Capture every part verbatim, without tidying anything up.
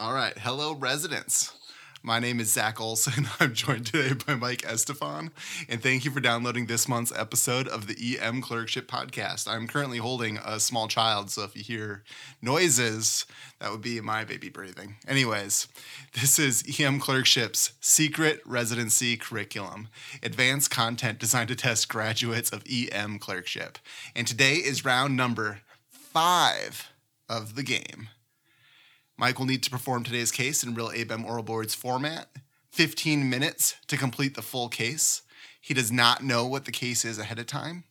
All right. Hello, residents. My name is Zach Olson. I'm joined today by Mike Estefan, and thank you for downloading this month's episode of the E M Clerkship Podcast. I'm currently holding a small child, so if you hear noises, that would be my baby breathing. Anyways, this is E M Clerkship's Secret Residency Curriculum, advanced content designed to test graduates of E M Clerkship. And today is round number five of the game. Mike will need to perform today's case in real A B E M oral boards format, fifteen minutes to complete the full case. He does not know what the case is ahead of time.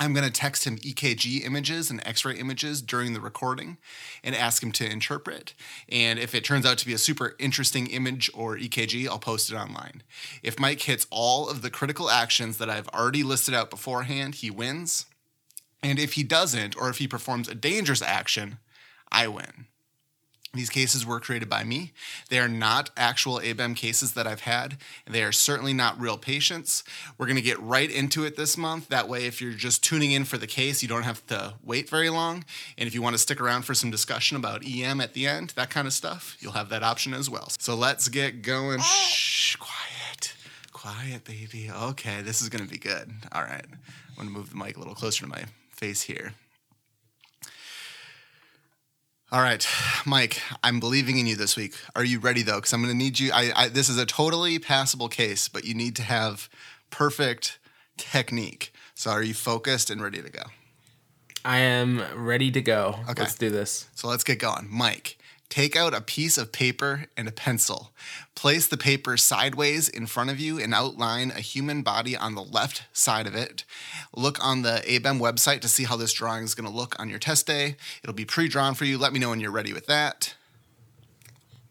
I'm going to text him E K G images and x-ray images during the recording and ask him to interpret. And if it turns out to be a super interesting image or E K G, I'll post it online. If Mike hits all of the critical actions that I've already listed out beforehand, he wins. And if he doesn't, or if he performs a dangerous action, I win. These cases were created by me. They are not actual A B E M cases that I've had. They are certainly not real patients. We're going to get right into it this month. That way, if you're just tuning in for the case, you don't have to wait very long. And if you want to stick around for some discussion about E M at the end, that kind of stuff, you'll have that option as well. So let's get going. Shh, quiet. Quiet, baby. Okay, this is going to be good. All right. I'm going to move the mic a little closer to my face here. All right, Mike, I'm believing in you this week. Are you ready, though? Because I'm going to need you. I, I, this is a totally passable case, but you need to have perfect technique. So are you focused and ready to go? I am ready to go. Okay. Let's do this. So let's get going. Mike, take out a piece of paper and a pencil. Place the paper sideways in front of you and outline a human body on the left side of it. Look on the A B E M website to see how this drawing is going to look on your test day. It'll be pre-drawn for you. Let me know when you're ready with that.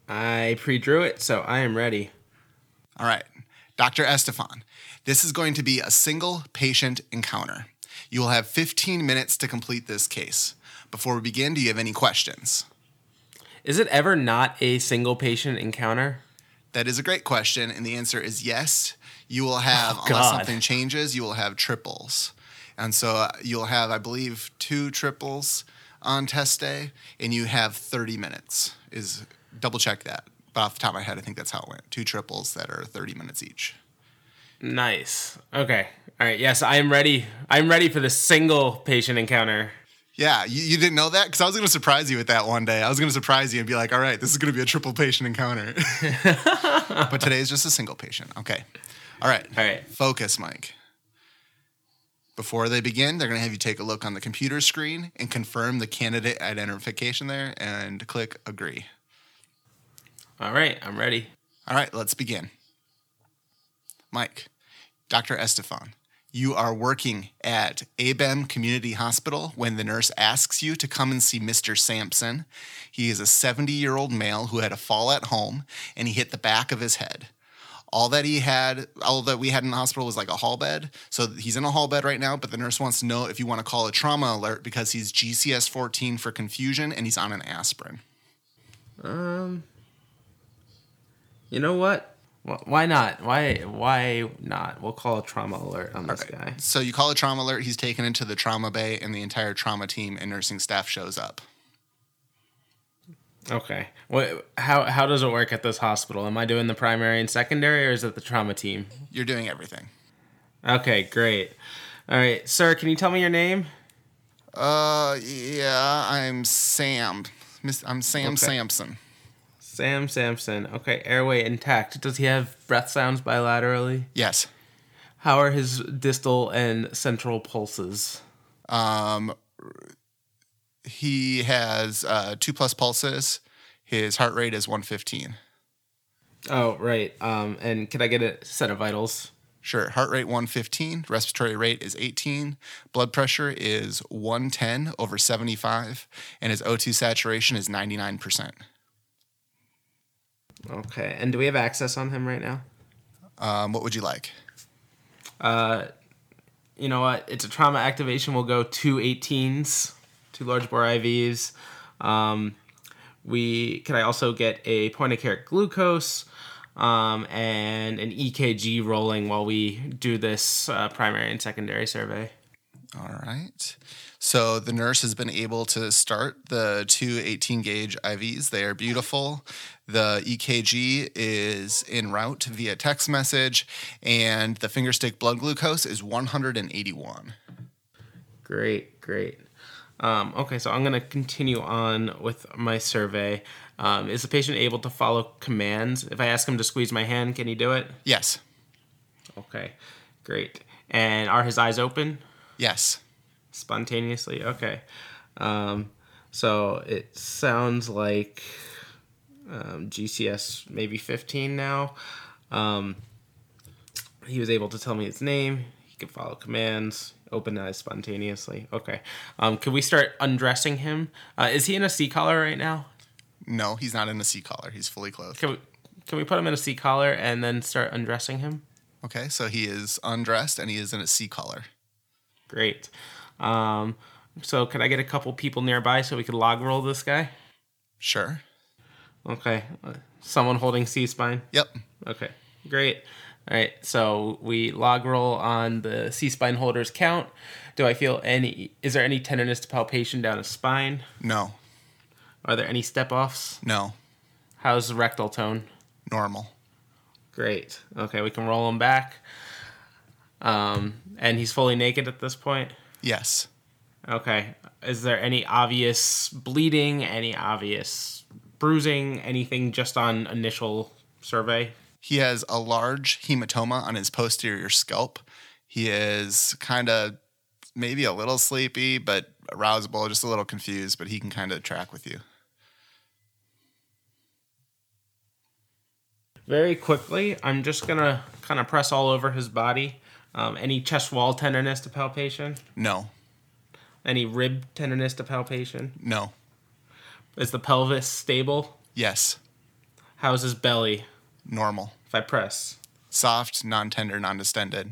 I pre-drew it, so I am ready. All right. Doctor Estefan, this is going to be a single patient encounter. You will have fifteen minutes to complete this case. Before we begin, do you have any questions? Is it ever not a single patient encounter? That is a great question, and the answer is yes. You will have, oh, unless God. something changes, you will have triples. And so uh, you'll have, I believe, two triples on test day, and you have thirty minutes. Is double check that. But off the top of my head, I think that's how it went. Two triples that are thirty minutes each. Nice. Okay. All right. Yes, I am ready. I'm ready for the single patient encounter. Yeah, you, you didn't know that? Because I was going to surprise you with that one day. I was going to surprise you and be like, all right, this is going to be a triple patient encounter. But today is just a single patient. Okay. All right. All right. Focus, Mike. Before they begin, they're going to have you take a look on the computer screen and confirm the candidate identification there and click agree. All right. I'm ready. All right. Let's begin. Mike, Doctor Estefan, you are working at A B E M Community Hospital when the nurse asks you to come and see Mister Sampson. He is a seventy-year-old male who had a fall at home, and he hit the back of his head. All that he had, all that we had in the hospital was like a hall bed. So he's in a hall bed right now, but the nurse wants to know if you want to call a trauma alert because he's G C S fourteen for confusion, and he's on an aspirin. Um, you know what? Why not? Why Why not? We'll call a trauma alert on this guy. So you call a trauma alert. He's taken into the trauma bay, and the entire trauma team and nursing staff shows up. Okay. What? How How does it work at this hospital? Am I doing the primary and secondary, or is it the trauma team? You're doing everything. Okay, great. All right, sir, can you tell me your name? Uh, yeah, I'm Sam. I'm Sam okay. Sampson. Sam Sampson. Okay, airway intact. Does he have breath sounds bilaterally? Yes. How are his distal and central pulses? Um, he has uh, two plus pulses. His heart rate is one fifteen. Oh, right. Um, and can I get a set of vitals? Sure. Heart rate one fifteen. Respiratory rate is eighteen. Blood pressure is one ten over seventy-five. And his O two saturation is ninety-nine percent. Okay, and do we have access on him right now? Um, what would you like? Uh, you know what? It's a trauma activation. We'll go two eighteens, two large bore I Vs. Um, we can I also get a point of care glucose um, and an E K G rolling while we do this uh, primary and secondary survey. All right. So the nurse has been able to start the two eighteen gauge I Vs. They are beautiful. The E K G is en route via text message, and the fingerstick blood glucose is one hundred eighty-one. Great, great. Um, okay, so I'm going to continue on with my survey. Um, is the patient able to follow commands? If I ask him to squeeze my hand, can he do it? Yes. Okay, great. And are his eyes open? Yes. Spontaneously? Okay. Um, so it sounds like um, G C S maybe fifteen now. Um, he was able to tell me his name. He could follow commands. Open eyes spontaneously. Okay. Um, can we start undressing him? Uh, is he in a C-collar right now? No, he's not in a C-collar. He's fully clothed. Can we, can we put him in a C-collar and then start undressing him? Okay, so he is undressed and he is in a C-collar. Great. Um, so could I get a couple people nearby so we could log roll this guy? Sure. Okay. Someone holding C-spine? Yep. Okay, great. All right, so we log roll on the C-spine holder's count. Do I feel any, is there any tenderness to palpation down his spine? No. Are there any step-offs? No. How's the rectal tone? Normal. Great. Okay, we can roll him back. Um, and he's fully naked at this point? Yes. Okay. Is there any obvious bleeding, any obvious bruising, anything just on initial survey? He has a large hematoma on his posterior scalp. He is kind of maybe a little sleepy, but arousable, just a little confused, but he can kind of track with you. Very quickly, I'm just going to kind of press all over his body. Um, any chest wall tenderness to palpation? No. Any rib tenderness to palpation? No. Is the pelvis stable? Yes. How's his belly? Normal. If I press? Soft, non-tender, non-distended.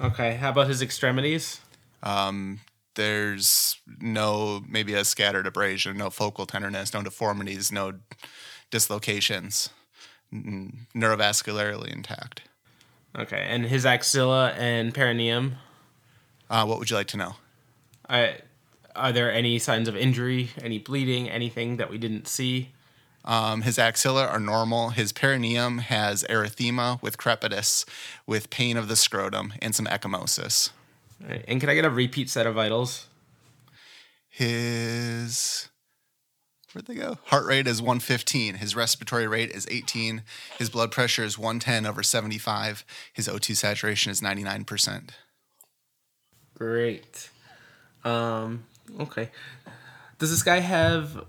Okay. How about his extremities? Um, there's no, maybe a scattered abrasion, no focal tenderness, no deformities, no dislocations. Neurovascularly intact. Okay, and his axilla and perineum? Uh, what would you like to know? Uh, are there any signs of injury, any bleeding, anything that we didn't see? Um, his axilla are normal. His perineum has erythema with crepitus, with pain of the scrotum, and some ecchymosis. All right, and can I get a repeat set of vitals? His... Where'd they go? Heart rate is one fifteen. His respiratory rate is eighteen. His blood pressure is one ten over seventy-five. His O two saturation is ninety-nine percent. Great. Um, okay. Does this guy have...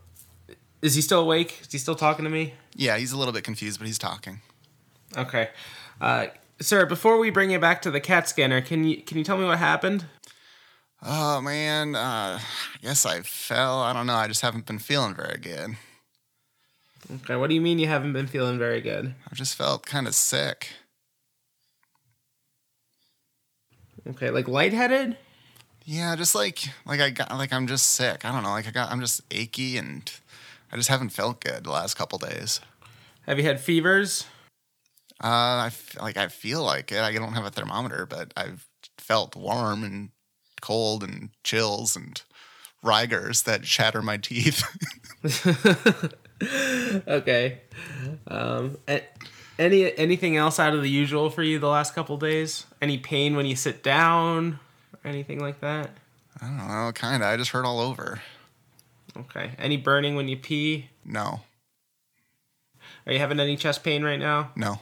Is he still awake? Is he still talking to me? Yeah, he's a little bit confused, but he's talking. Okay. Uh, sir, before we bring you back to the CAT scanner, can you can you tell me what happened? Oh, man, uh, I guess I fell. I don't know. I just haven't been feeling very good. Okay, what do you mean you haven't been feeling very good? I just felt kind of sick. Okay, like lightheaded? Yeah, just like, like I got, like I'm just sick. I don't know. Like I got, I'm just achy and I just haven't felt good the last couple days. Have you had fevers? Uh, I f- like I feel like it. I don't have a thermometer, but I've felt warm and cold and chills and rigors that shatter my teeth. Okay. Um, any anything else out of the usual for you the last couple days? Any pain when you sit down or anything like that? I don't know. Kind of. I just hurt all over. Okay. Any burning when you pee? No. Are you having any chest pain right now? No.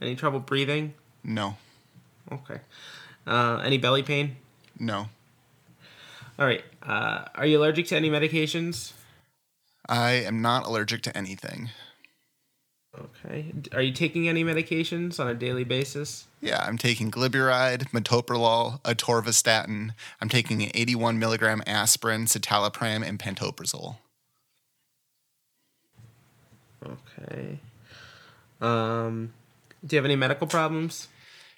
Any trouble breathing? No. Okay. Uh, any belly pain? No. All right. Uh, are you allergic to any medications? I am not allergic to anything. Okay. Are you taking any medications on a daily basis? Yeah, I'm taking gliburide, metoprolol, atorvastatin. I'm taking an eighty-one milligram aspirin, citalopram, and pantoprazole. Okay. Um, do you have any medical problems?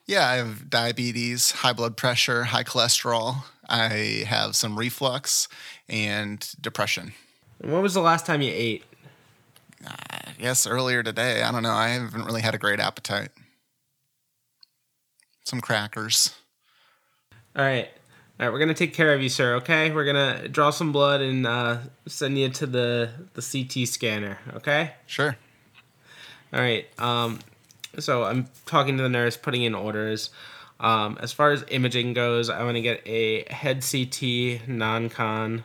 Yeah, I have diabetes, high blood pressure, high cholesterol. I have some reflux and depression. When was the last time you ate? I guess earlier today. I don't know. I haven't really had a great appetite. Some crackers. All right. All right, we're going to take care of you, sir, okay? We're going to draw some blood and uh, send you to the, the C T scanner, okay? Sure. All right. Um, so I'm talking to the nurse, putting in orders. Um, as far as imaging goes, I want to get a head C T, non-con.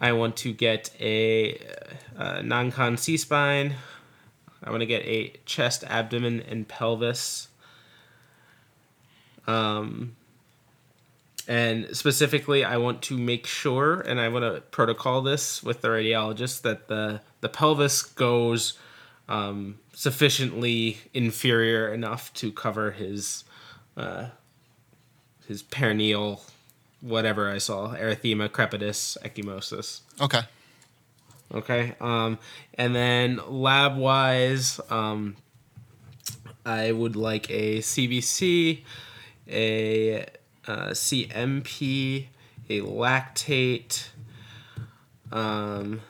I want to get a uh, non-con C-spine. I want to get a chest, abdomen, and pelvis. Um... And specifically, I want to make sure, and I want to protocol this with the radiologist, that the, the pelvis goes um, sufficiently inferior enough to cover his uh, his perineal, whatever I saw, erythema, crepitus, ecchymosis. Okay. Okay. Um, and then lab-wise, um, I would like a C B C, a... Uh, C M P, a lactate. Um,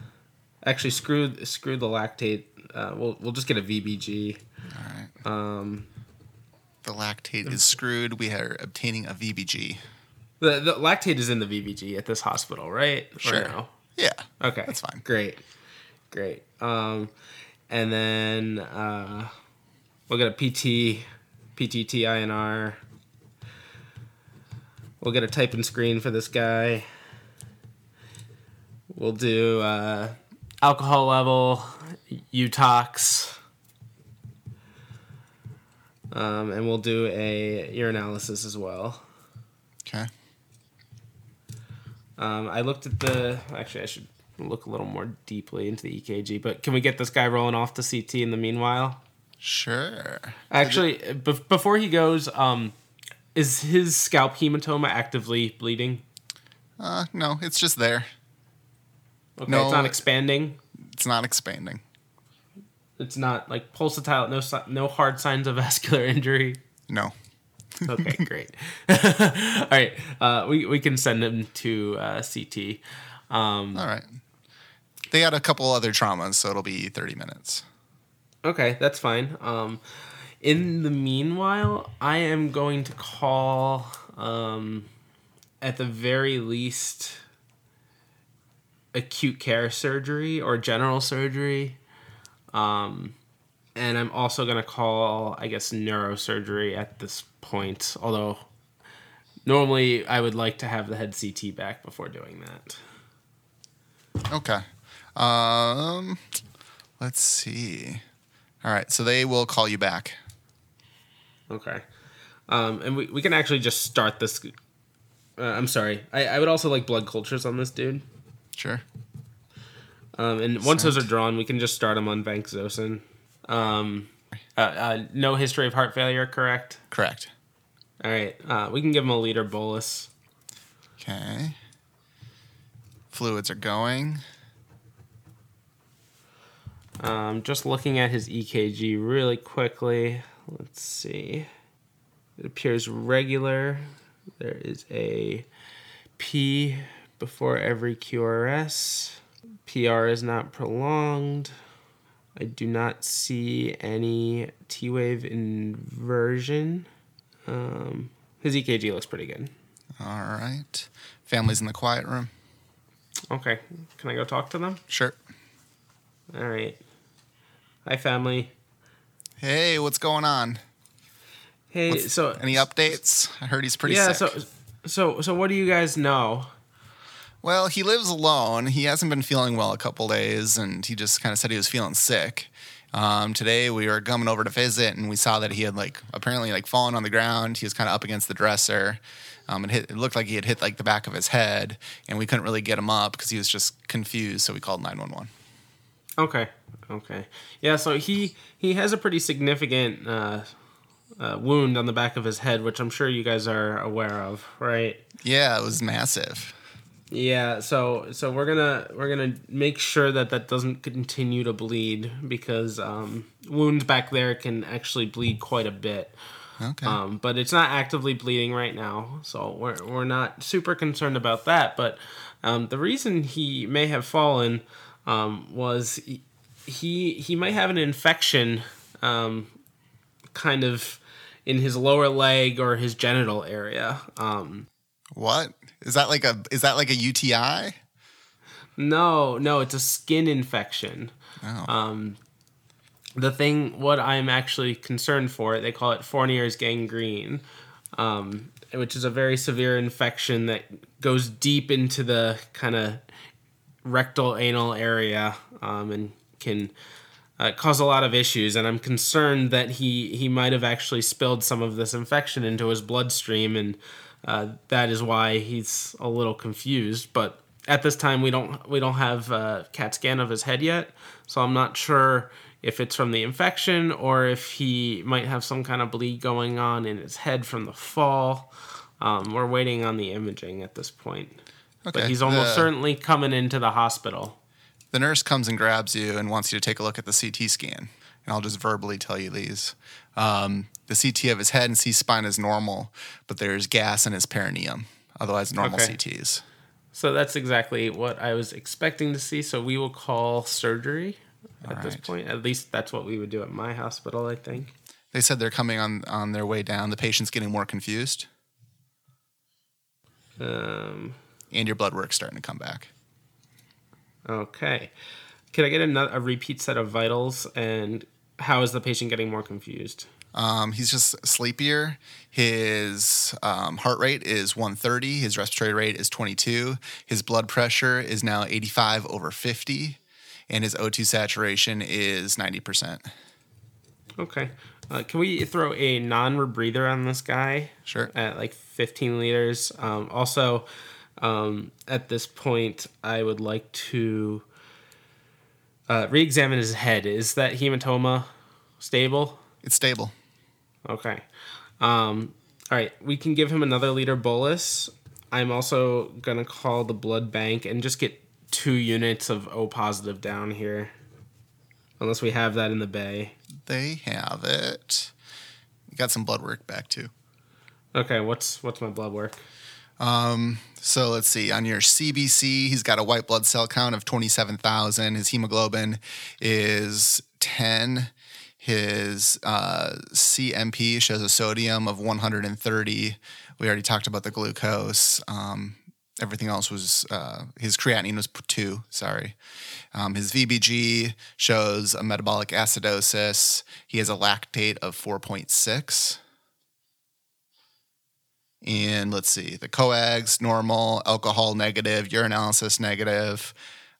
actually, screw screw the lactate. Uh, we'll we'll just get a V B G. All right. Um, the lactate is screwed. We are obtaining a V B G. The the lactate is in the V B G at this hospital, right? Sure. Or no? Yeah. Okay. That's fine. Great. Great. Um, and then uh, we'll get a P T, P T T I N R. We'll get a type and screen for this guy. We'll do uh, alcohol level, U-tox, um, and we'll do a urinalysis as well. Okay. Um, I looked at the... Actually, I should look a little more deeply into the E K G, but can we get this guy rolling off to C T in the meanwhile? Sure. Actually, be- before he goes... Um, Is his scalp hematoma actively bleeding? Uh, no, it's just there. Okay, no, it's not expanding? It's not expanding. It's not, like, pulsatile, no no hard signs of vascular injury? No. Okay, great. All right, uh, we, we can send him to uh, C T. Um, All right. They had a couple other traumas, so it'll be thirty minutes. Okay, that's fine. Um... In the meanwhile, I am going to call, um, at the very least, acute care surgery or general surgery. Um, and I'm also going to call, I guess, neurosurgery at this point. Although, normally, I would like to have the head C T back before doing that. Okay. Um, let's see. All right, so they will call you back. Okay. Um, and we, we can actually just start this. Uh, I'm sorry. I, I would also like blood cultures on this dude. Sure. Um, and Sent. Once those are drawn, we can just start him on vancomycin. Um, uh, uh, no history of heart failure, correct? Correct. All right. Uh, we can give him a liter bolus. Okay. Fluids are going. Um, just looking at his E K G really quickly. Let's see. It appears regular. There is a P before every Q R S. P R is not prolonged. I do not see any T-wave inversion. Um, his E K G looks pretty good. All right. Family's in the quiet room. Okay. Can I go talk to them? Sure. All right. Hi, family. Hey, what's going on? Hey, what's, so... Any updates? I heard he's pretty yeah, sick. Yeah, so, so so what do you guys know? Well, he lives alone. He hasn't been feeling well a couple days, and he just kind of said he was feeling sick. Um, today, we were coming over to visit, and we saw that he had, like, apparently, like, fallen on the ground. He was kind of up against the dresser. Um, and hit, it looked like he had hit, like, the back of his head, and we couldn't really get him up because he was just confused, so we called nine one one. Okay, okay. Yeah, so he, he has a pretty significant uh, uh, wound on the back of his head, which I'm sure you guys are aware of, right? Yeah, it was massive. Yeah, so so we're gonna we're gonna make sure that that doesn't continue to bleed because um, wounds back there can actually bleed quite a bit. Okay. Um, but it's not actively bleeding right now, so we're we're not super concerned about that. But um, the reason he may have fallen. Um, was he, he he might have an infection um, kind of in his lower leg or his genital area. Um, what? Is that like a is that like a U T I? No, no, it's a skin infection. Oh. Um, the thing, what I'm actually concerned for, they call it Fournier's gangrene, um, which is a very severe infection that goes deep into the kind of rectal anal area um, and can uh, cause a lot of issues. And I'm concerned that he, he might have actually spilled some of this infection into his bloodstream, and uh, that is why he's a little confused. But at this time, we don't we don't have a CAT scan of his head yet, so I'm not sure if it's from the infection or if he might have some kind of bleed going on in his head from the fall. Um, we're waiting on the imaging at this point, okay, but he's almost the, certainly coming into the hospital. The nurse comes and grabs you and wants you to take a look at the C T scan, and I'll just verbally tell you these. Um, the C T of his head and C-spine is normal, but there's gas in his perineum, otherwise normal okay. C Ts. So that's exactly what I was expecting to see. So we will call surgery at right. this point. At least that's what we would do at my hospital, I think. They said they're coming on, on their way down. The patient's getting more confused. Um, and your blood work's starting to come back. Okay. Can I get another, a repeat set of vitals? And how is the patient getting more confused? Um, he's just sleepier. His um, heart rate is one thirty. His respiratory rate is twenty-two. His blood pressure is now eighty-five over fifty. And his O two saturation is ninety percent. Okay. Uh, can we throw a non-rebreather on this guy? Sure. At like fifteen liters. Um, also, um, at this point, I would like to uh, re-examine his head. Is that hematoma stable? It's stable. Okay. Um, all right. We can give him another liter bolus. I'm also going to call the blood bank and just get two units of O positive down here. Unless we have that in the bay. They have it. We got some blood work back too. Okay. What's what's my blood work? Um, so let's see. On your C B C, he's got a white blood cell count of twenty-seven thousand. His hemoglobin is ten. His uh, C M P shows a sodium of one hundred thirty. We already talked about the glucose. Um, everything else was uh, – his creatinine was two, sorry. Um, his V B G shows a metabolic acidosis. He has a lactate of four point six. And let's see. The coag's normal, alcohol negative, urinalysis negative,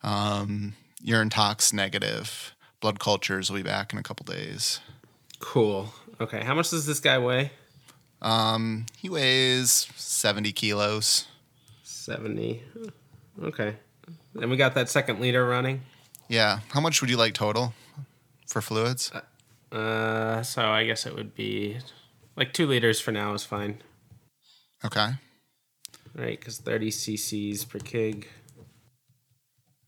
um, urine tox negative. Blood cultures will be back in a couple days. Cool. Okay. How much does this guy weigh? Um, he weighs seventy kilos. seventy. Okay. And we got that second liter running? Yeah. How much would you like total for fluids? Uh, uh, so I guess it would be like two liters for now is fine. Okay. Right, because thirty cc's per kg.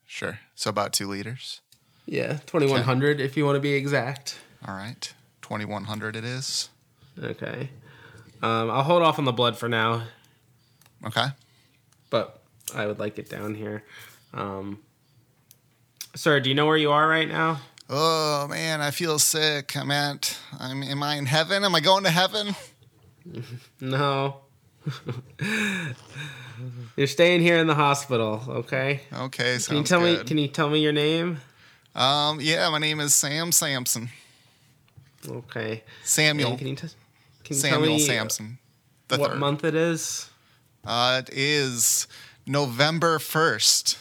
Sure. So about two liters. Yeah, twenty-one hundred okay. if you want to be exact. All right, twenty-one hundred it is. Okay. Um, I'll hold off on the blood for now. Okay. But I would like it down here. Um, sir, do you know where you are right now? Oh, man, I feel sick. I'm at, I'm, am I in heaven? Am I going to heaven? No. You're staying here in the hospital, okay? Okay, sounds can you tell good. Me, can you tell me your name? Um, yeah, my name is Sam Sampson. Okay. Samuel. And can you t- can you Samuel tell me Sampson. The what third. Month it is? Uh, it is November first.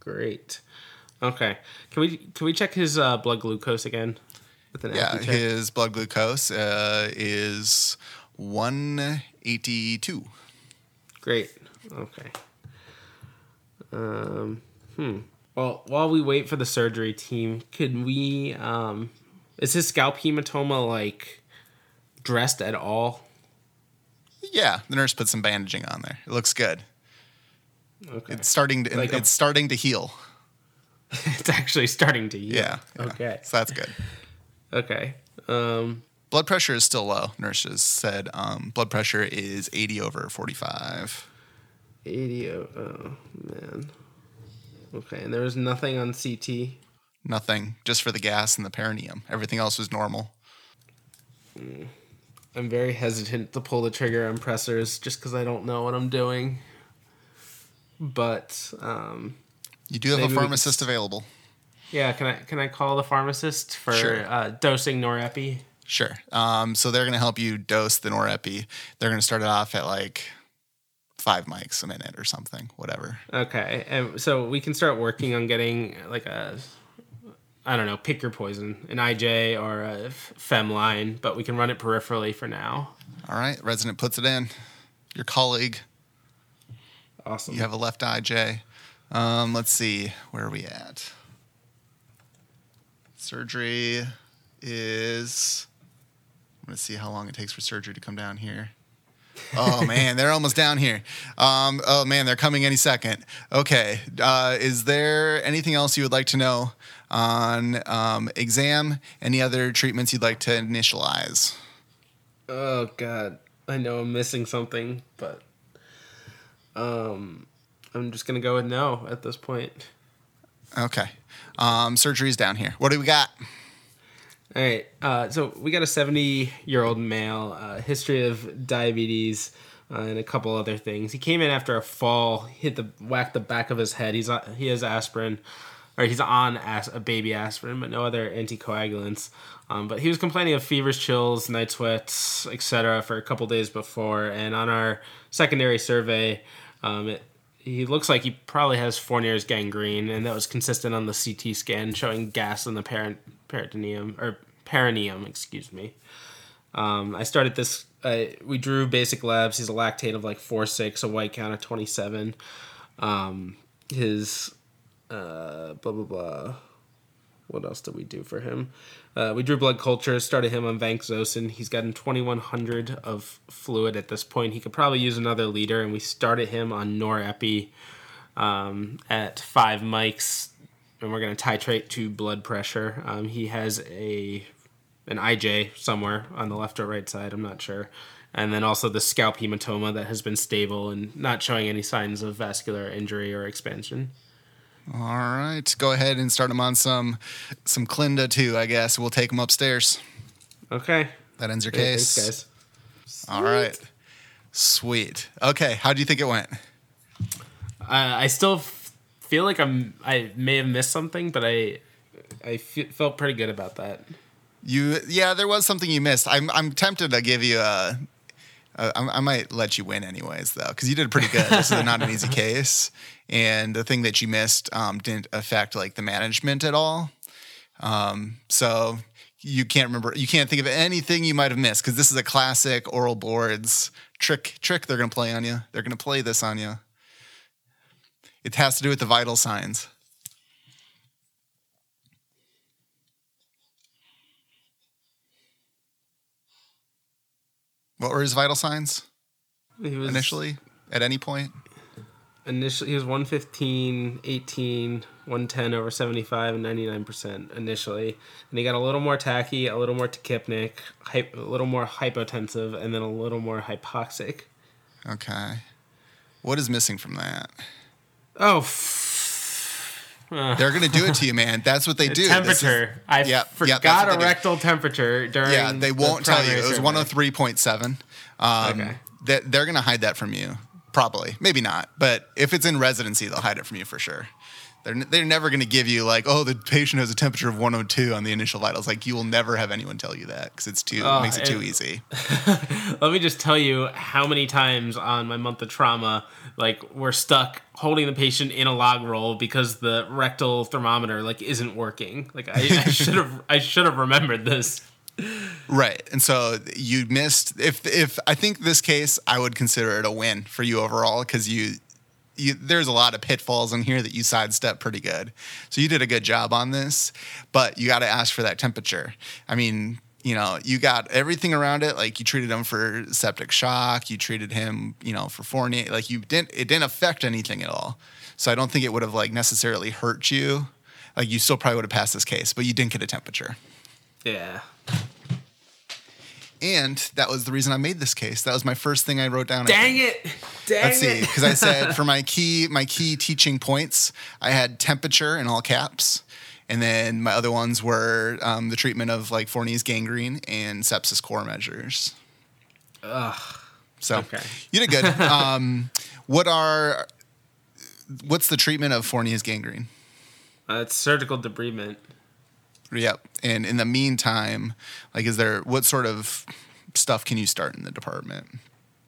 Great. Okay. Can we can we check his uh, blood glucose again? With an yeah, his blood glucose uh, is one eighty-two. Great. Okay. Um, hmm. Well, while we wait for the surgery team, could we, um, is his scalp hematoma, like, dressed at all? Yeah. The nurse put some bandaging on there. It looks good. Okay. It's starting to, like it's a, starting to heal. It's actually starting to heal. Yeah, yeah. Okay. So that's good. Okay. Um, blood pressure is still low. Nurses said, um, blood pressure is eighty over forty-five. eighty, oh, oh, man. Okay, and there was nothing on C T? nothing, just for the gas and the perineum. Everything else was normal. Mm. I'm very hesitant to pull the trigger on pressers just because I don't know what I'm doing. But um, you do have a pharmacist can... available. Yeah, can I can I call the pharmacist for sure. uh, dosing norepi? Sure. Um, so they're going to help you dose the norepi. They're going to start it off at like five mics a minute or something, whatever. Okay, and so we can start working on getting like a, I don't know, pick your poison, an I J or a Femline, but we can run it peripherally for now. All right, resident puts it in. Your colleague. Awesome. You have a left I J. Um, let's see, where are we at? Surgery is, I'm going to see how long it takes for surgery to come down here. Oh, man, they're almost down here. Um, oh, man, they're coming any second. Okay, uh, is there anything else you would like to know on um, exam? Any other treatments you'd like to initialize? Oh, God, I know I'm missing something, but um, I'm just going to go with no at this point. Okay, um, surgery's down here. What do we got? All right, uh, so we got a seventy-year-old male, uh, history of diabetes, uh, and a couple other things. He came in after a fall, hit the whacked the back of his head. He's on, he has aspirin, or he's on as, a baby aspirin, but no other anticoagulants. Um, but he was complaining of fevers, chills, night sweats, et cetera, for a couple days before. And on our secondary survey, um, it, he looks like he probably has Fournier's gangrene, and that was consistent on the C T scan, showing gas in the parent peritoneum or. perineum, excuse me. Um, I started this, uh, we drew basic labs. He's a lactate of like four six, a white count of twenty-seven. Um, his, uh, blah, blah, blah. What else did we do for him? Uh, we drew blood culture, started him on vanxosin. He's gotten twenty-one hundred of fluid at this point. He could probably use another liter, and we started him on norepi um, at five mics, and we're going to titrate to blood pressure. Um, he has a... an I J somewhere on the left or right side, I'm not sure. And then also the scalp hematoma that has been stable and not showing any signs of vascular injury or expansion. All right, go ahead and start them on some some Clinda too, I guess. We'll take them upstairs. Okay. That ends your yeah, case. Thanks, guys. All Sweet. right. Sweet. Okay, how do you think it went? Uh, I still f- feel like I'm, I may have missed something, but I, I f- felt pretty good about that. You yeah, there was something you missed. I'm I'm tempted to give you a, a I, I might let you win anyways though, because you did pretty good. This is not an easy case, and the thing that you missed um, didn't affect like the management at all. Um, so you can't remember, you can't think of anything you might have missed because this is a classic oral boards trick. Trick they're gonna play on you. They're gonna play this on you. It has to do with the vital signs. What were his vital signs he was, initially, at any point? Initially, he was one fifteen, eighteen, one ten over seventy-five, and ninety-nine percent initially. And he got a little more tacky, a little more tachypnic, hy- a little more hypotensive, and then a little more hypoxic. Okay. What is missing from that? Oh, f- They're going to do it to you, man. That's what they do. Temperature. Is, I yep, forgot yep, a rectal do. temperature during Yeah, they won't the tell you. It was one oh three point seven. Um, okay. They, they're going to hide that from you, probably. Maybe not. But if it's in residency, they'll hide it from you for sure. They're, they're never going to give you like, oh, the patient has a temperature of one oh two on the initial vitals. Like, you will never have anyone tell you that because it's too oh, it makes it, it too easy. Let me just tell you how many times on my month of trauma, like, we're stuck holding the patient in a log roll because the rectal thermometer like isn't working. Like, I should have I should have remembered this. Right, and so you missed. If if I think this case, I would consider it a win for you overall because you. You, there's a lot of pitfalls in here that you sidestep pretty good. So you did a good job on this, but you got to ask for that temperature. I mean, you know, you got everything around it. Like, you treated him for septic shock. You treated him, you know, for Fournier. Like, you didn't, it didn't affect anything at all. So I don't think it would have like necessarily hurt you. Like, you still probably would have passed this case, but you didn't get a temperature. Yeah. And that was the reason I made this case. That was my first thing I wrote down. Dang it. Dang it. Let's see, because I said for my key my key teaching points, I had temperature in all caps, And then my other ones were um, the treatment of like Fournier's gangrene and sepsis core measures. Ugh. So okay. You did good. um, what are, what's the treatment of Fournier's gangrene? Uh, it's surgical debridement. Yep. And in the meantime, like, is there, what sort of stuff can you start in the department?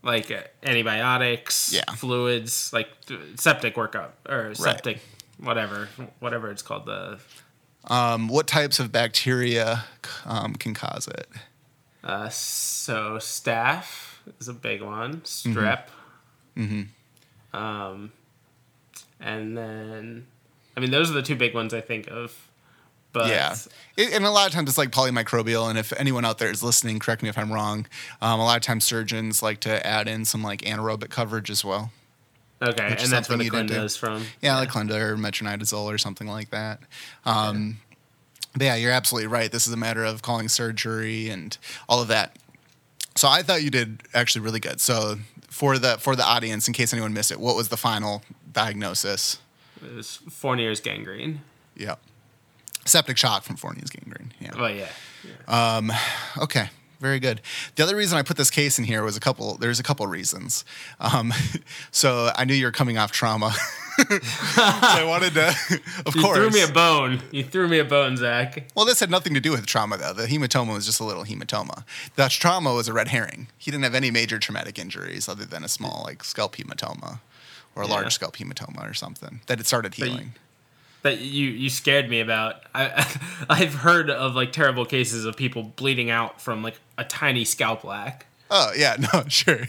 Like uh, antibiotics, yeah. fluids, like septic workup or septic, right. whatever, whatever it's called. The um, what types of bacteria um, can cause it? Uh, so staph is a big one. Strep. Mm-hmm. Mm-hmm. Um, and then, I mean, those are the two big ones I think of. But yeah, it, and a lot of times it's like polymicrobial. And if anyone out there is listening, correct me if I'm wrong. Um, a lot of times surgeons like to add in some like anaerobic coverage as well. Okay, and that's where the Clinda is from. Yeah, yeah, like Clinda or metronidazole or something like that. Um, yeah. But yeah, you're absolutely right. This is a matter of calling surgery and all of that. So I thought you did actually really good. So for the for the audience, in case anyone missed it, what was the final diagnosis? It was Fournier's gangrene. Yeah. Septic shock from Fournier's gangrene. Yeah. Oh, yeah. yeah. Um, okay. Very good. The other reason I put this case in here was a couple, there's a couple reasons. Um, so I knew you were coming off trauma. So I wanted to, of you course. You threw me a bone. You threw me a bone, Zach. Well, this had nothing to do with trauma, though. The hematoma was just a little hematoma. The trauma was a red herring. He didn't have any major traumatic injuries other than a small, like, scalp hematoma or a yeah. large scalp hematoma or something that had started healing. But, That you, you scared me about. I, I've heard of, like, terrible cases of people bleeding out from, like, a tiny scalp lac. Oh, yeah. No, sure.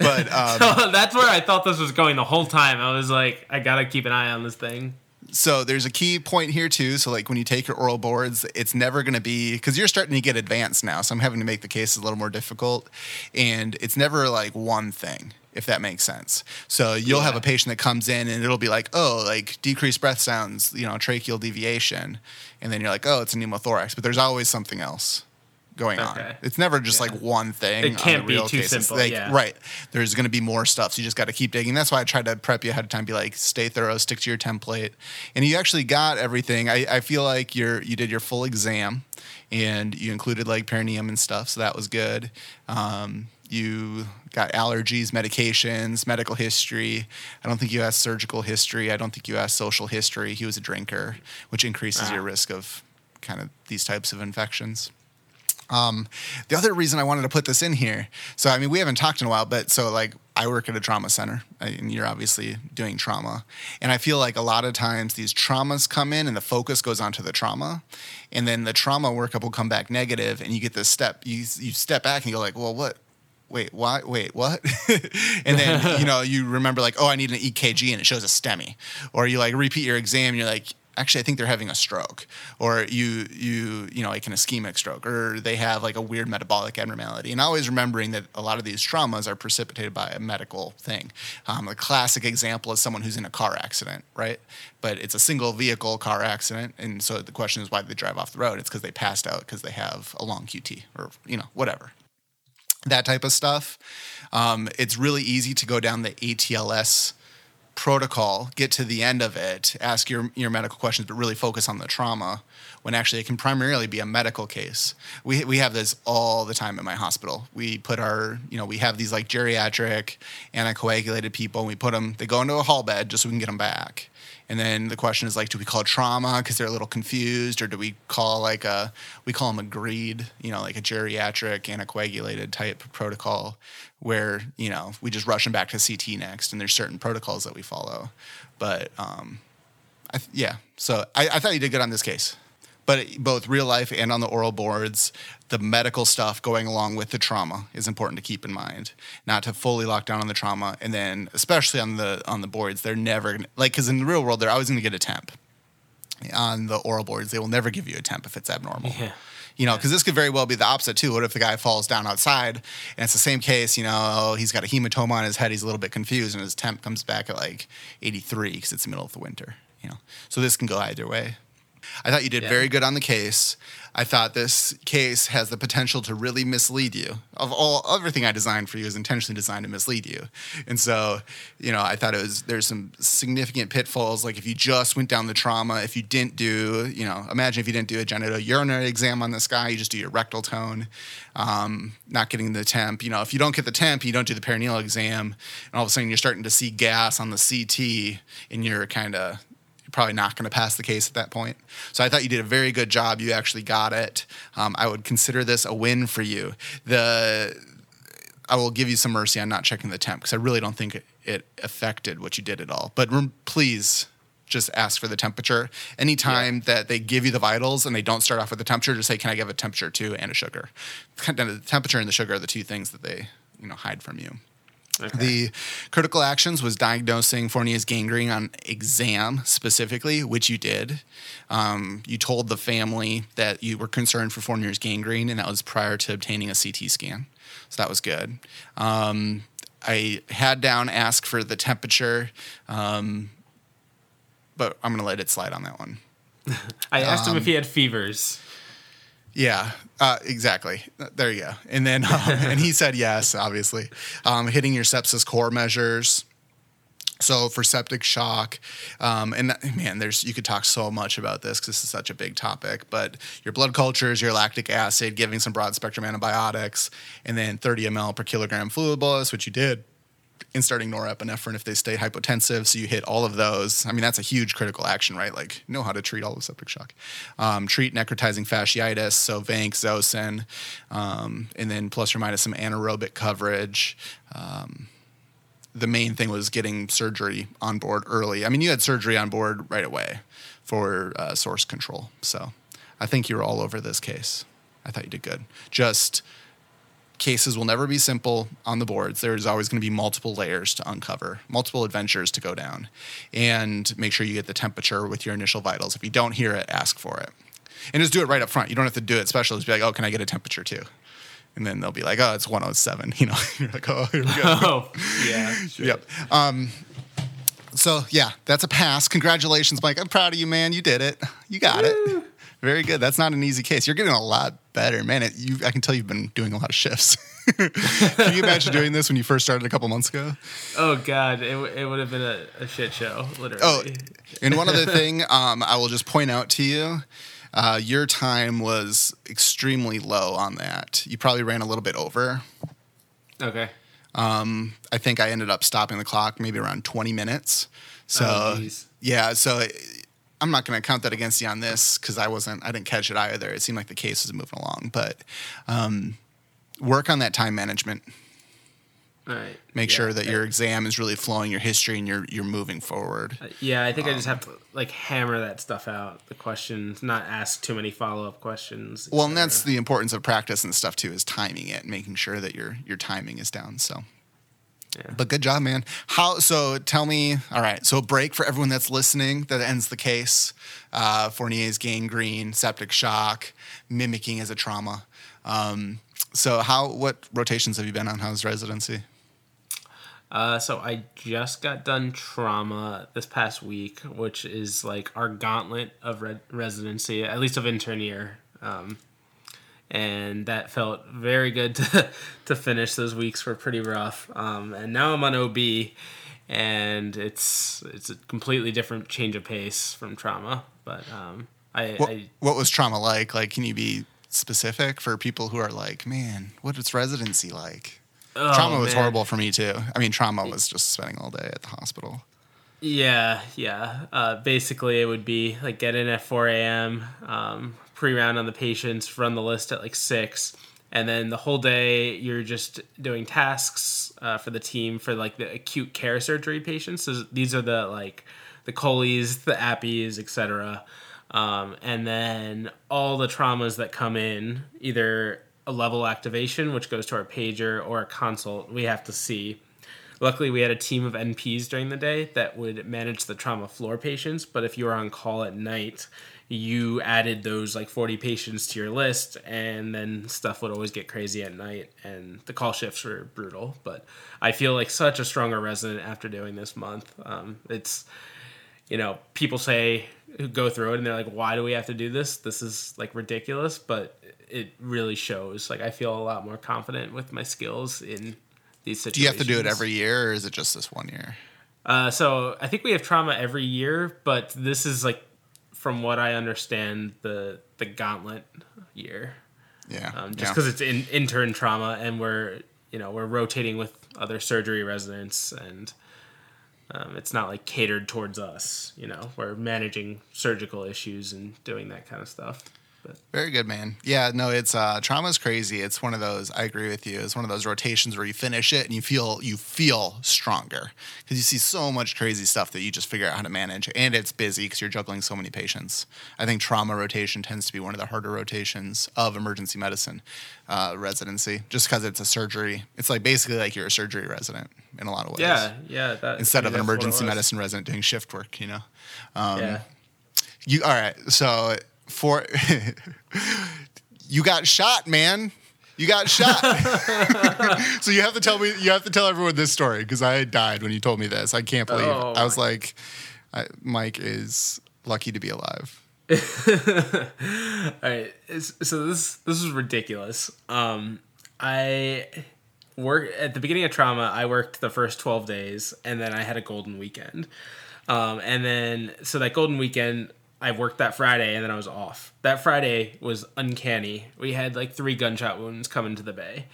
But um, so that's where I thought this was going the whole time. I was like, I got to keep an eye on this thing. So there's a key point here, too. So, like, when you take your oral boards, it's never going to be – because you're starting to get advanced now, so I'm having to make the cases a little more difficult. And it's never, like, one thing, if that makes sense. So you'll yeah. have a patient that comes in and it'll be like, oh, like decreased breath sounds, you know, tracheal deviation. And then you're like, oh, it's a pneumothorax. But there's always something else going okay. on. It's never just yeah. like one thing. It can't on the be real too cases. Simple. Like, yeah. Right. There's going to be more stuff. So you just got to keep digging. That's why I tried to prep you ahead of time, be like, stay thorough, stick to your template. And you actually got everything. I, I feel like you're you did your full exam and you included like perineum and stuff. So that was good. Um You got allergies, medications, medical history. I don't think you asked surgical history. I don't think you asked social history. He was a drinker, which increases wow. your risk of kind of these types of infections. Um, the other reason I wanted to put this in here, so, I mean, we haven't talked in a while, but so, like, I work at a trauma center, and you're obviously doing trauma. And I feel like a lot of times these traumas come in, and the focus goes onto the trauma. And then the trauma workup will come back negative, and you get this step. You, you step back, and you go, like, well, what? Wait, why? Wait, what? And then, you know, you remember like, oh, I need an E K G and it shows a STEMI. Or you like repeat your exam and you're like, actually, I think they're having a stroke. Or you, you, you know, like an ischemic stroke. Or they have like a weird metabolic abnormality. And always remembering that a lot of these traumas are precipitated by a medical thing. Um, a classic example is someone who's in a car accident, right? But it's a single vehicle car accident. And so the question is why did they drive off the road? It's because they passed out because they have a long Q T or, you know, whatever. That type of stuff. Um, it's really easy to go down the A T L S protocol, get to the end of it, ask your, your medical questions, but really focus on the trauma when actually it can primarily be a medical case. We we have this all the time at my hospital. We put our, you know, we have these like geriatric, anticoagulated people, and we put them, they go into a hall bed just so we can get them back. And then the question is like, do we call trauma because they're a little confused, or do we call like a, we call them a GREED, you know, like a geriatric anticoagulated type protocol where, you know, we just rush them back to C T next, and there's certain protocols that we follow. But um, I th- yeah, so I, I thought you did good on this case. But it, both real life and on the oral boards, the medical stuff going along with the trauma is important to keep in mind, not to fully lock down on the trauma. And then especially on the on the boards, they're never going to – like because in the real world, they're always going to get a temp. On the oral boards, they will never give you a temp if it's abnormal. Yeah. You know, because this could very well be the opposite too. What if the guy falls down outside and it's the same case, you know, he's got a hematoma on his head, he's a little bit confused, and his temp comes back at like eighty-three because it's the middle of the winter, you know. So this can go either way. I thought you did yeah. very good on the case. I thought this case has the potential to really mislead you. Of all everything I designed for you is intentionally designed to mislead you. And so, you know, I thought it was there's some significant pitfalls. Like if you just went down the trauma, if you didn't do, you know, imagine if you didn't do a genitourinary exam on this guy, you just do your rectal tone, um, not getting the temp. You know, if you don't get the temp, you don't do the perineal exam, and all of a sudden you're starting to see gas on the C T, and you're kind of probably not going to pass the case at that point. So I thought you did a very good job. You actually got it. Um, I would consider this a win for you. The I will give you some mercy on not checking the temp because I really don't think it, it affected what you did at all. But rem- please just ask for the temperature. Anytime yeah. that they give you the vitals and they don't start off with the temperature, just say, can I give a temperature too and a sugar? The temperature and the sugar are the two things that they you know hide from you. Okay. The critical actions was diagnosing Fournier's gangrene on exam specifically, which you did. Um, you told the family that you were concerned for Fournier's gangrene, and that was prior to obtaining a C T scan. So that was good. Um, I had down ask for the temperature, um, but I'm going to let it slide on that one. I asked um, him if he had fevers. Yeah, uh, exactly. There you go. And then, um, and he said yes, obviously. Um, hitting your sepsis core measures. So for septic shock, um, and that, man, there's you could talk so much about this because this is such a big topic. But your blood cultures, your lactic acid, giving some broad spectrum antibiotics, and then thirty milliliters per kilogram fluid bolus, which you did, and starting norepinephrine if they stay hypotensive. So you hit all of those. I mean, that's a huge critical action, right? Like, know how to treat all of septic shock. Um, treat necrotizing fasciitis, so Vanc, Zosin, um, and then plus or minus some anaerobic coverage. Um, the main thing was getting surgery on board early. I mean, you had surgery on board right away for uh, source control. So I think you were all over this case. I thought you did good. Just... cases will never be simple on the boards. There's always going to be multiple layers to uncover, multiple adventures to go down, and make sure you get the temperature with your initial vitals. If you don't hear it, ask for it. And just do it right up front. You don't have to do it special. Just be like, oh, can I get a temperature too? And then they'll be like, oh, it's one oh seven. You know, you're like, oh, here we go. Oh, yeah. Sure. Yep. Um, so, yeah, that's a pass. Congratulations, Mike. I'm proud of you, man. You did it. You got Woo. It. Very good. That's not an easy case. You're getting a lot better, man. It, you, I can tell you've been doing a lot of shifts. Can you imagine doing this when you first started a couple months ago? Oh God, it, it would have been a, a shit show, literally. Oh, and one other thing, um, I will just point out to you, uh, your time was extremely low on that. You probably ran a little bit over. Okay. Um, I think I ended up stopping the clock maybe around twenty minutes. So oh, geez. yeah, so. It, I'm not going to count that against you on this because I wasn't, I didn't catch it either. It seemed like the case was moving along, but um, work on that time management. All right. Make yeah, sure that right. your exam is really flowing, your history, and you're you're moving forward. Uh, yeah, I think um, I just have to like hammer that stuff out. The questions, not ask too many follow up questions. Well, and that's the importance of practice and stuff too, is timing it, and making sure that your your timing is down. So. Yeah. But good job, man. How? So tell me. All right. So a break for everyone that's listening. That ends the case. Uh, Fournier's gangrene, septic shock, mimicking as a trauma. Um, so how? What rotations have you been on? How's residency? Uh, so I just got done trauma this past week, which is like our gauntlet of re- residency, at least of intern year. Um, And that felt very good to, to finish. Those weeks were pretty rough. Um, and now I'm on O B, and it's it's a completely different change of pace from trauma. But um, I, what, I what was trauma like? Like, can you be specific for people who are like, man, what is residency like? Oh, trauma was man. horrible for me too. I mean, trauma was just spending all day at the hospital. Yeah, yeah. Uh, basically, it would be like get in at four a.m. Um, pre-round on the patients, run the list at like six, and then the whole day you're just doing tasks uh, for the team for like the acute care surgery patients. So these are the like the colies, the appies, et cetera. Um, and then all the traumas that come in, either a level activation, which goes to our pager, or a consult, we have to see. Luckily, we had a team of N Ps during the day that would manage the trauma floor patients, but if you were on call at night, you added those like forty patients to your list, and then stuff would always get crazy at night, and the call shifts were brutal. But I feel like such a stronger resident after doing this month. Um, it's you know, people say who go through it and they're like, why do we have to do this? This is like ridiculous, but it really shows. Like, I feel a lot more confident with my skills in these situations. Do you have to do it every year or is it just this one year? Uh, so I think we have trauma every year, but this is like, from what I understand, the, the gauntlet year. Yeah. Um, just because yeah. it's in, intern trauma and we're, you know, we're rotating with other surgery residents and um, it's not like catered towards us, you know, we're managing surgical issues and doing that kind of stuff. But. Very good, man. Yeah, no, it's uh, trauma's crazy. It's one of those, I agree with you. It's one of those rotations where you finish it and you feel, you feel stronger because you see so much crazy stuff that you just figure out how to manage. And it's busy because you're juggling so many patients. I think trauma rotation tends to be one of the harder rotations of emergency medicine uh, residency, just because it's a surgery. It's like basically like you're a surgery resident in a lot of ways. Yeah, yeah. That, Instead I mean, of an emergency medicine resident doing shift work, you know? Um, yeah. You, all right, so... For you got shot, man. You got shot. So you have to tell me. You have to tell everyone this story because I died when you told me this. I can't believe. Oh, I was like, I, Mike is lucky to be alive. All right. So this this is ridiculous. Um, I work at the beginning of trauma. I worked the first twelve days, and then I had a golden weekend. Um, and then so that golden weekend. I worked that Friday and then I was off. That Friday was uncanny. We had like three gunshot wounds coming to the bay.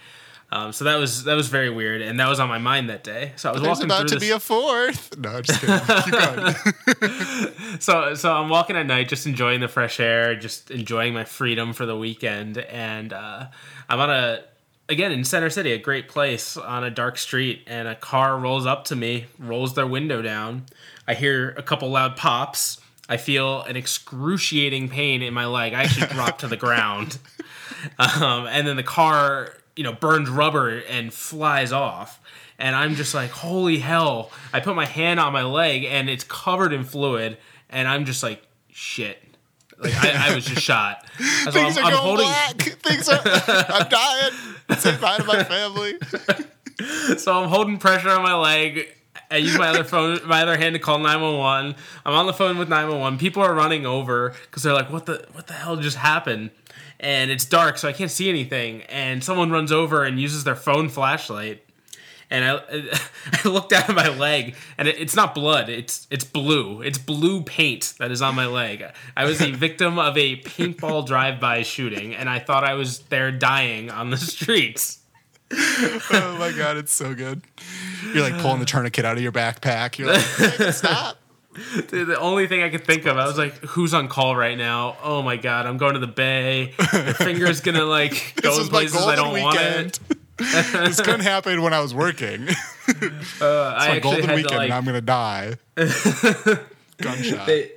Um, so that was that was very weird. And that was on my mind that day. So I was There's walking about through to this... be a fourth. No, I'm just kidding. Keep going. so, so I'm walking at night, just enjoying the fresh air, just enjoying my freedom for the weekend. And uh, I'm on a, again, in Center City, a great place on a dark street. And a car rolls up to me, rolls their window down. I hear a couple loud pops. I feel an excruciating pain in my leg. I actually dropped to the ground. Um, and then the car, you know, burns rubber and flies off. And I'm just like, holy hell. I put my hand on my leg and it's covered in fluid. And I'm just like, shit. Like, I, I was just shot. So Things I'm, are I'm going holding... black. Things are... I'm dying. Say bye to my family. So I'm holding pressure on my leg. I use my other phone, my other hand to call nine one one. I'm on the phone with nine one one. People are running over because they're like, "What the, what the hell just happened?" And it's dark, so I can't see anything. And someone runs over and uses their phone flashlight. And I, I look down at my leg, and it, it's not blood. It's it's blue. It's blue paint that is on my leg. I was a victim of a paintball drive-by shooting, and I thought I was there dying on the streets. Oh my god, it's so good. You're like pulling the tourniquet out of your backpack. You're like, hey, stop. Dude, the only thing I could think of, I was like, who's on call right now? Oh my god, I'm going to the bay. The finger's gonna like go in places I don't want it. This couldn't happen when I was working. Uh, it's I my golden weekend to, like... and I'm gonna die. Gunshot. They...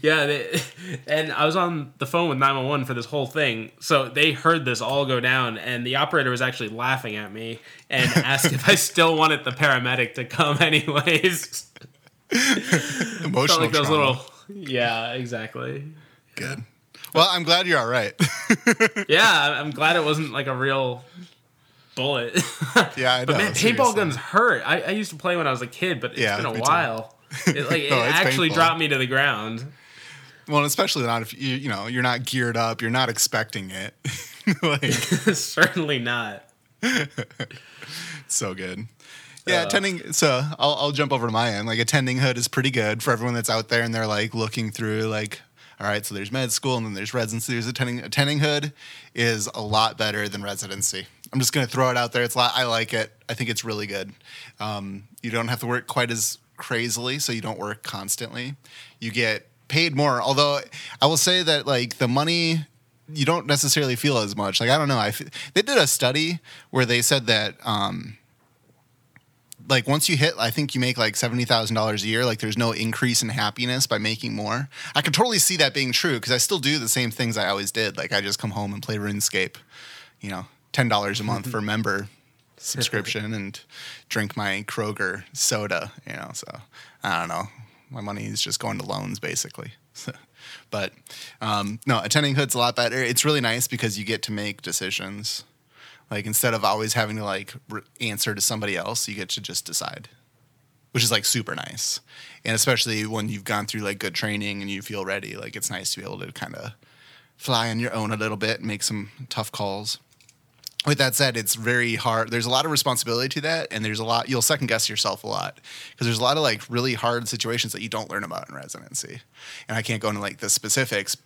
Yeah, they, and I was on the phone with nine one one for this whole thing, so they heard this all go down, and the operator was actually laughing at me and asked if I still wanted the paramedic to come anyways. Emotional Felt like those little, yeah, exactly. Good. Well, I'm glad you're all right. Yeah, I'm glad it wasn't like a real bullet. Yeah, I know. But man, paintball guns hurt. I, I used to play when I was a kid, but it's yeah, been a while. Too. It, like, it oh, actually painful. Dropped me to the ground. Well, especially not if you, you know, you're not geared up, you're not expecting it. Like, certainly not. So good. Yeah, uh, attending. So I'll, I'll jump over to my end. Like, attending hood is pretty good for everyone that's out there and they're like looking through like, all right, so there's med school and then there's residency. There's attending attending hood is a lot better than residency. I'm just going to throw it out there. It's a lot. I like it. I think it's really good. Um, you don't have to work quite as crazily, so you don't work constantly. You get paid more, although I will say that like the money, you don't necessarily feel as much. Like, I don't know, I f- they did a study where they said that um like once you hit, I think you make like seventy thousand dollars a year, like there's no increase in happiness by making more. I can totally see that being true because I still do the same things I always did. Like, I just come home and play RuneScape, you know, ten dollars a month for member subscription and drink my Kroger soda, you know. So I don't know, my money is just going to loans basically. But um no, attending hood's a lot better. It's really nice because you get to make decisions, like instead of always having to like re- answer to somebody else, you get to just decide. which is like super nice. And especially when you've gone through like good training and you feel ready, like it's nice to be able to kind of fly on your own a little bit and make some tough calls. With that said, it's very hard. There's a lot of responsibility to that, and there's a lot, you'll second guess yourself a lot because there's a lot of like really hard situations that you don't learn about in residency. And I can't go into like the specifics,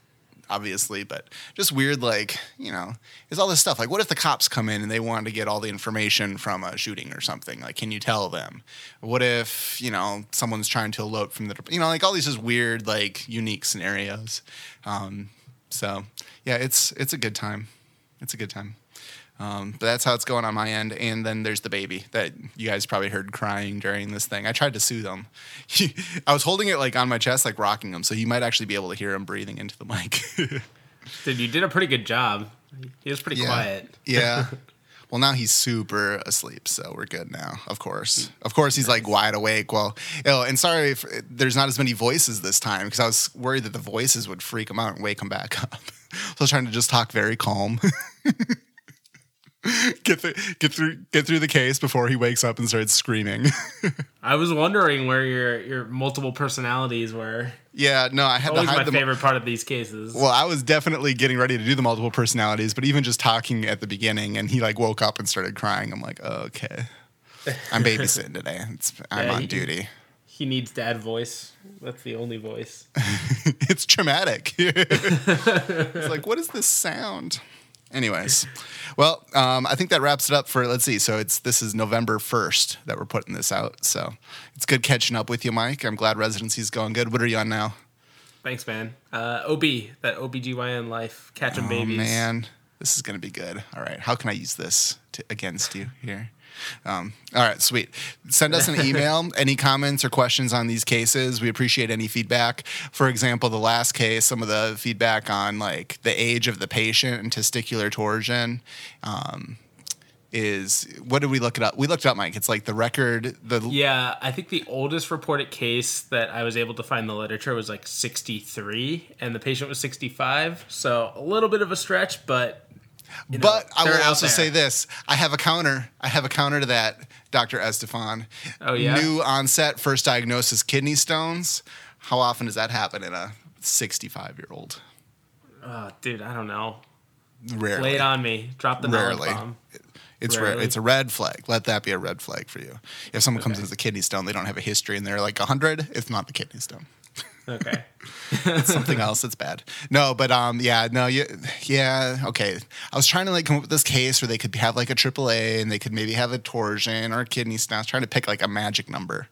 obviously, but just weird, like, you know, there's all this stuff. Like, what if the cops come in and they want to get all the information from a shooting or something? Like, can you tell them? What if, you know, someone's trying to elope from the, you know, like all these just weird, like unique scenarios. Um, so yeah, it's, it's a good time. It's a good time. Um, but that's how it's going on my end. And then there's the baby that you guys probably heard crying during this thing. I tried to soothe him. He, I was holding it like on my chest, like rocking him. So you might actually be able to hear him breathing into the mic. Dude, you did a pretty good job. He was pretty yeah. quiet. Yeah. Well, now he's super asleep, so we're good now, of course. Of course, he's, like, wide awake. Well, you know, and sorry if there's not as many voices this time because I was worried that the voices would freak him out and wake him back up. So I was trying to just talk very calm. Get through, get through, get through the case before he wakes up and starts screaming. I was wondering where your your multiple personalities were. Yeah, no, I had always to hide my them. Favorite part of these cases. Well, I was definitely getting ready to do the multiple personalities, but even just talking at the beginning, and he like woke up and started crying. I'm like, oh, okay, I'm babysitting today. It's, I'm yeah, on he, duty. He needs dad voice. That's the only voice. It's traumatic. It's like, what is this sound? Anyways, well, um, I think that wraps it up for, let's see, so it's this is November first that we're putting this out, so it's good catching up with you, Mike. I'm glad residency's going good. What are you on now? Thanks, man. Uh, O B, that O B G Y N life, catching oh, babies. Oh, man, this is going to be good. All right, how can I use this to, against you here? Um, all right, sweet. Send us an email, any comments or questions on these cases. We appreciate any feedback. For example, the last case, some of the feedback on like the age of the patient and testicular torsion, um, is what did we look it up? We looked it up, Mike. It's like the record. The yeah, I think the oldest reported case that I was able to find in the literature was like sixty-three and the patient was sixty-five. So a little bit of a stretch, but You know, but I will also say this. I have a counter. I have a counter to that, Doctor Estefan. Oh, yeah? New onset, first diagnosis, kidney stones. How often does that happen in a sixty-five-year-old? Uh, dude, I don't know. Rarely. Lay it on me. Drop the knowledge bomb. It's rare. It's a red flag. Let that be a red flag for you. If someone okay. comes in with a kidney stone, they don't have a history, and they're like one hundred, it's not the kidney stone. Okay. It's something else that's bad. No, but um, yeah, no, you, yeah, okay. I was trying to like come up with this case where they could have like a triple A and they could maybe have a torsion or a kidney stone. I was trying to pick like a magic number.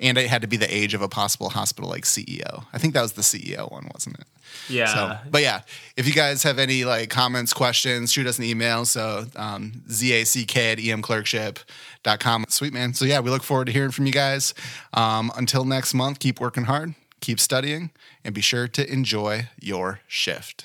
And it had to be the age of a possible hospital like C E O. I think that was the C E O one, wasn't it? Yeah. So, but yeah, if you guys have any like comments, questions, shoot us an email. So um, zack at emclerkship dot com. Sweet, man. So yeah, we look forward to hearing from you guys. Um, until next month, keep working hard. Keep studying, and be sure to enjoy your shift.